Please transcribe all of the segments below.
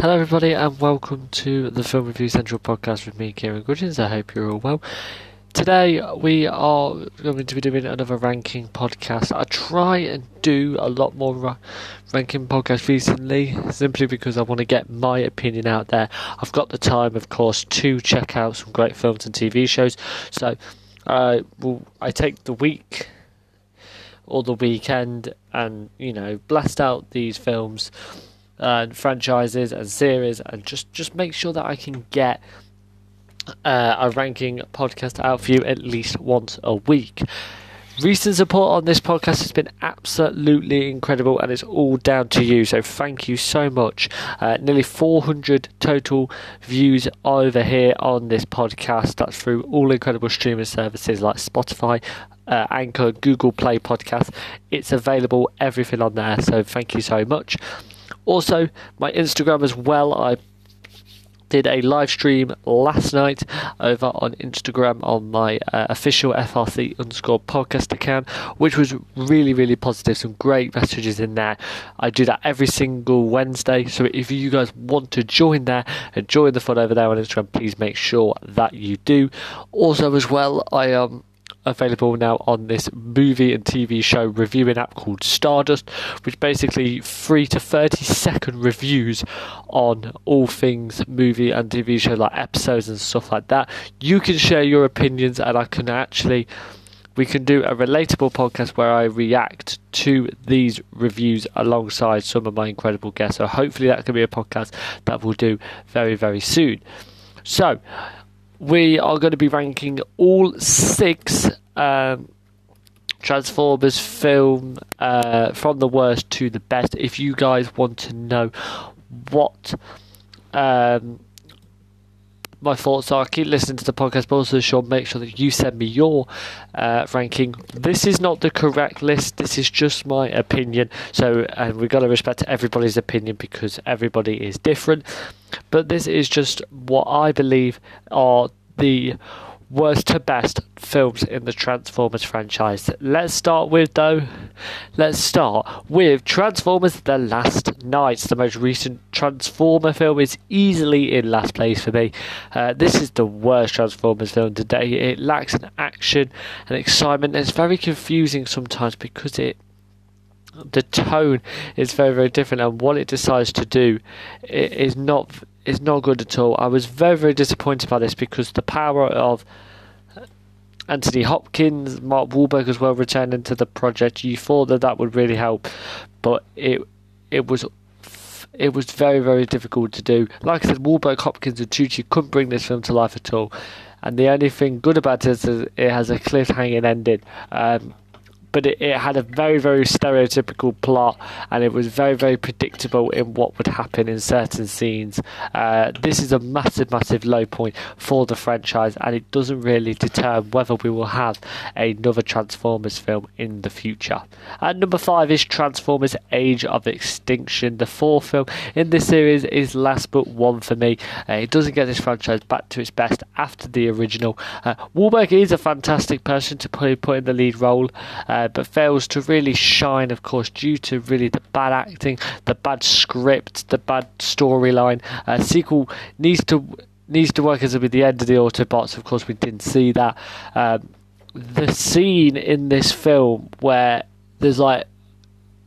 Hello everybody and welcome to the Film Review Central podcast with me, Kieran Goodens. I hope you're all well. Today we are going to be doing another ranking podcast. I try and do a lot more ranking podcasts recently, simply because I want to get my opinion out there. I've got the time, of course, to check out some great films and TV shows. So I take the week or the weekend and, you know, blast out these films and franchises and series and just make sure that I can get a ranking podcast out for you at least once a week. Recent support on this podcast has been absolutely incredible and it's all down to you, so thank you so much. Nearly 400 total views over here on this podcast. That's through all incredible streaming services like Spotify, Anchor, Google Play Podcast. It's available, everything on there, so thank you so much. Also, my Instagram as well. I did a live stream last night over on Instagram on my official FRC_podcast account, which was really positive. Some great messages in there. I do that every single Wednesday, so if you guys want to join there and join the fun over there on Instagram, please make sure that you do. Also as well, I am available now on this movie and TV show reviewing app called Stardust, which basically 3 to 30 second reviews on all things movie and TV show, like episodes and stuff like that. You can share your opinions and we can do a relatable podcast where I react to these reviews alongside some of my incredible guests. So hopefully that can be a podcast that we'll do very soon. So we are going to be ranking all 6 Transformers film from the worst to the best. If you guys want to know what my thoughts are, keep listening to the podcast, but also make sure that you send me your ranking. This is not the correct list, this is just my opinion, and we've got to respect everybody's opinion because everybody is different. But this is just what I believe are the worst to best films in the Transformers franchise. Let's start with Transformers The Last Knight. The most recent Transformer film is easily in last place for me. This is the worst Transformers film today. It lacks an action and excitement. It's very confusing sometimes because the tone is very different, and what it decides to do is not good at all. I was very disappointed by this because the power of Anthony Hopkins, Mark Wahlberg as well, returning to the project, you thought that would really help, but it was very difficult to do. Like I said, Wahlberg, Hopkins and Tucci couldn't bring this film to life at all, and the only thing good about it is it has a cliffhanging ending. But it had a very stereotypical plot, and it was very predictable in what would happen in certain scenes. This is a massive low point for the franchise, and it doesn't really determine whether we will have another Transformers film in the future. At number 5 is Transformers Age of Extinction. The 4th film in this series is last but one for me. It doesn't get this franchise back to its best after the original. Wahlberg is a fantastic person to put in the lead role, but fails to really shine, of course, due to really the bad acting, the bad script, the bad storyline. Sequel needs to work as with the end of the Autobots. Of course, we didn't see that. The scene in this film where there's like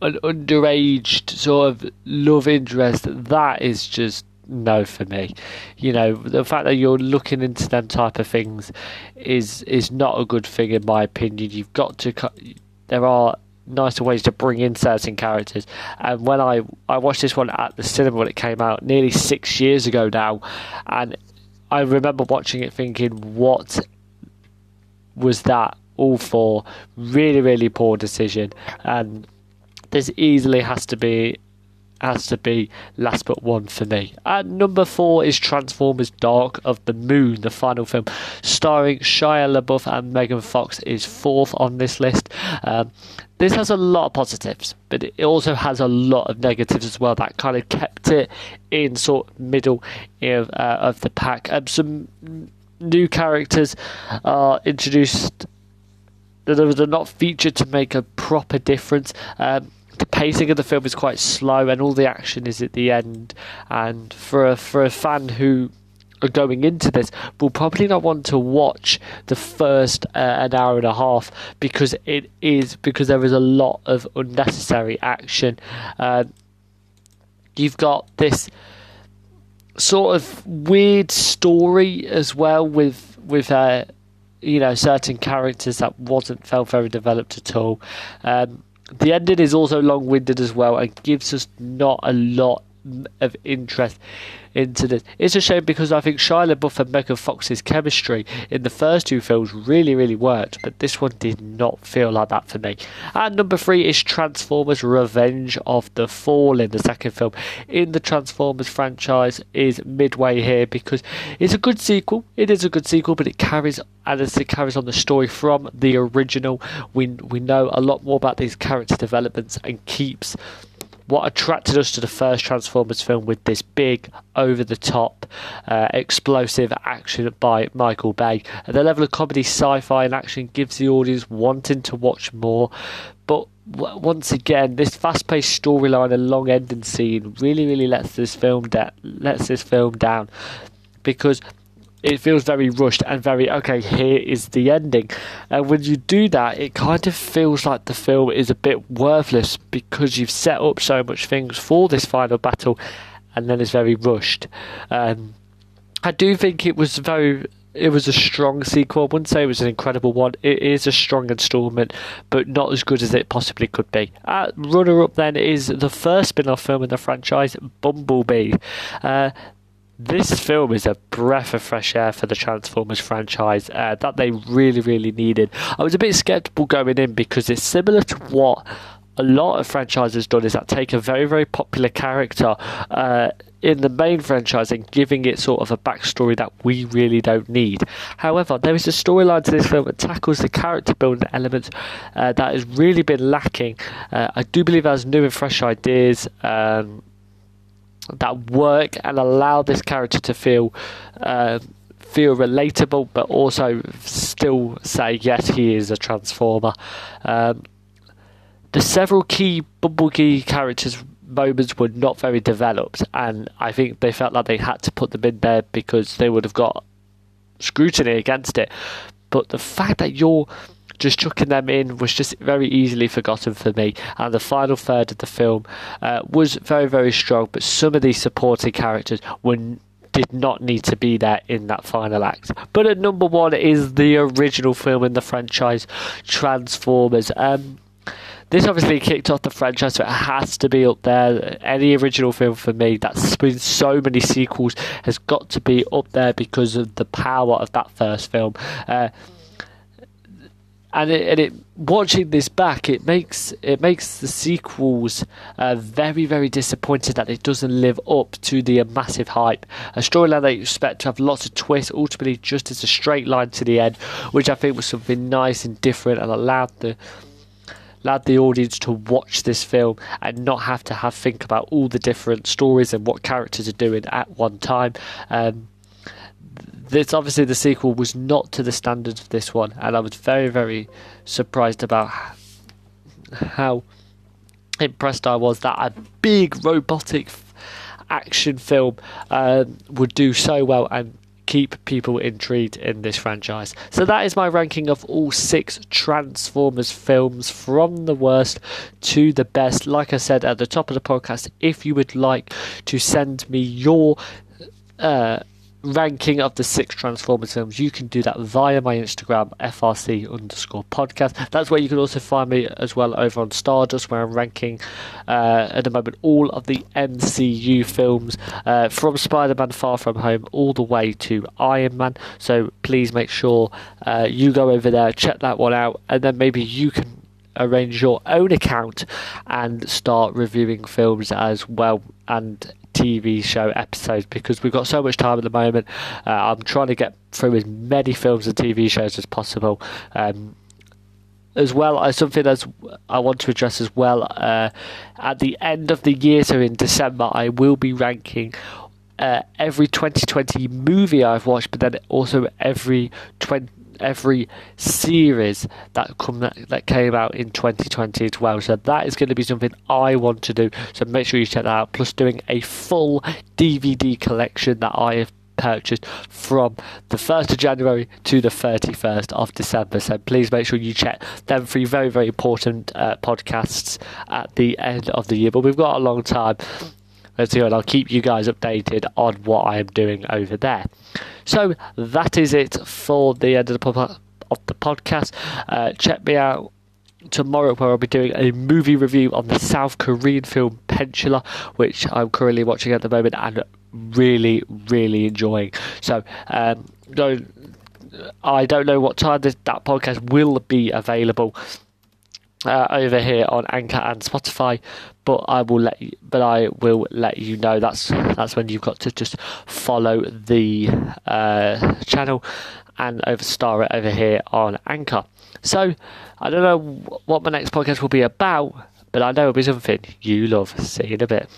an underage sort of love interest, that is just no for me. You know, the fact that you're looking into them type of things is not a good thing in my opinion. You've got to there are nicer ways to bring in certain characters, and when I watched this one at the cinema when it came out nearly 6 years ago now, and I remember watching it thinking, what was that all for? Really poor decision, and this easily has to be last but one for me. At number 4 is Transformers Dark of the Moon. The final film starring Shia LaBeouf and Megan Fox is 4th on this list. This has a lot of positives, but it also has a lot of negatives as well that kind of kept it in sort of middle of the pack. Some new characters are introduced that are not featured to make a proper difference. The pacing of the film is quite slow, and all the action is at the end. And for a fan who are going into this, will probably not want to watch the first an hour and a half, because there is a lot of unnecessary action. You've got this sort of weird story as well with certain characters that felt very developed at all. The ending is also long-winded as well and gives us not a lot of interest into this. It's a shame because I think Shia LaBeouf and Megan Fox's chemistry in the first two films really, really worked, but this one did not feel like that for me. And number 3 is Transformers Revenge of the Fallen. The second film in the Transformers franchise is midway here because it's a good sequel. It is a good sequel, but it carries on the story from the original. We know a lot more about these character developments and keeps what attracted us to the first Transformers film with this big, over-the-top, explosive action by Michael Bay. And the level of comedy, sci-fi and action gives the audience wanting to watch more. But once again, this fast-paced storyline and long ending scene really, really lets this film down. Because it feels very rushed and very, okay, here is the ending. And when you do that, it kind of feels like the film is a bit worthless because you've set up so much things for this final battle and then it's very rushed. I do think it was a strong sequel. I wouldn't say it was an incredible one. It is a strong installment, but not as good as it possibly could be. Runner-up then is the first spin-off film in the franchise, Bumblebee. This film is a breath of fresh air for the Transformers franchise that they really, really needed. I was a bit sceptical going in because it's similar to what a lot of franchises done, is that take a very, very popular character in the main franchise and giving it sort of a backstory that we really don't need. However, there is a storyline to this film that tackles the character building element that has really been lacking. I do believe there's new and fresh ideas that work and allow this character to feel relatable, but also still say, yes, he is a Transformer. The several key Bumblebee characters' moments were not very developed, and I think they felt like they had to put them in there because they would have got scrutiny against it. But the fact that you're just chucking them in was just very easily forgotten for me, and the final third of the film was very, very strong, but some of these supporting characters did not need to be there in that final act. But at number 1 is the original film in the franchise, Transformers. This obviously kicked off the franchise, so it has to be up there. Any original film for me that's been so many sequels has got to be up there because of the power of that first film. And watching this back, it makes the sequels very, very disappointed that it doesn't live up to the massive hype. A storyline that you expect to have lots of twists, ultimately just as a straight line to the end, which I think was something nice and different and allowed the audience to watch this film and not have to think about all the different stories and what characters are doing at one time. It's obviously the sequel was not to the standards of this one, and I was very, very surprised about how impressed I was that a big robotic action film would do so well and keep people intrigued in this franchise. So that is my ranking of all 6 Transformers films, from the worst to the best. Like I said at the top of the podcast, if you would like to send me your ranking of the 6 Transformers films, you can do that via my Instagram, FRC_podcast. That's where you can also find me as well over on Stardust, where I'm ranking at the moment all of the MCU films from Spider-Man Far From Home all the way to Iron Man. So please make sure you go over there, check that one out, and then maybe you can arrange your own account and start reviewing films as well, and TV show episodes, because we've got so much time at the moment. I'm trying to get through as many films and TV shows as possible. As well as something as I want to address as well, at the end of the year, so in December, I will be ranking every 2020 movie I've watched, but then also every series that came out in 2020 as well. So that is going to be something I want to do, so make sure you check that out. Plus doing a full DVD collection that I have purchased from the 1st of January to the 31st of December. So please make sure you check them for your very, very important podcasts at the end of the year. But we've got a long time, and I'll keep you guys updated on what I am doing over there. So that is it for the end of the podcast. Check me out tomorrow, where I'll be doing a movie review on the South Korean film Peninsula, which I'm currently watching at the moment and really, really enjoying. So I don't know what time that podcast will be available over here on Anchor and Spotify, but I will let you know. That's when you've got to just follow the channel and overstar it over here on Anchor. So I don't know what my next podcast will be about, but I know it'll be something you love. See you in a bit.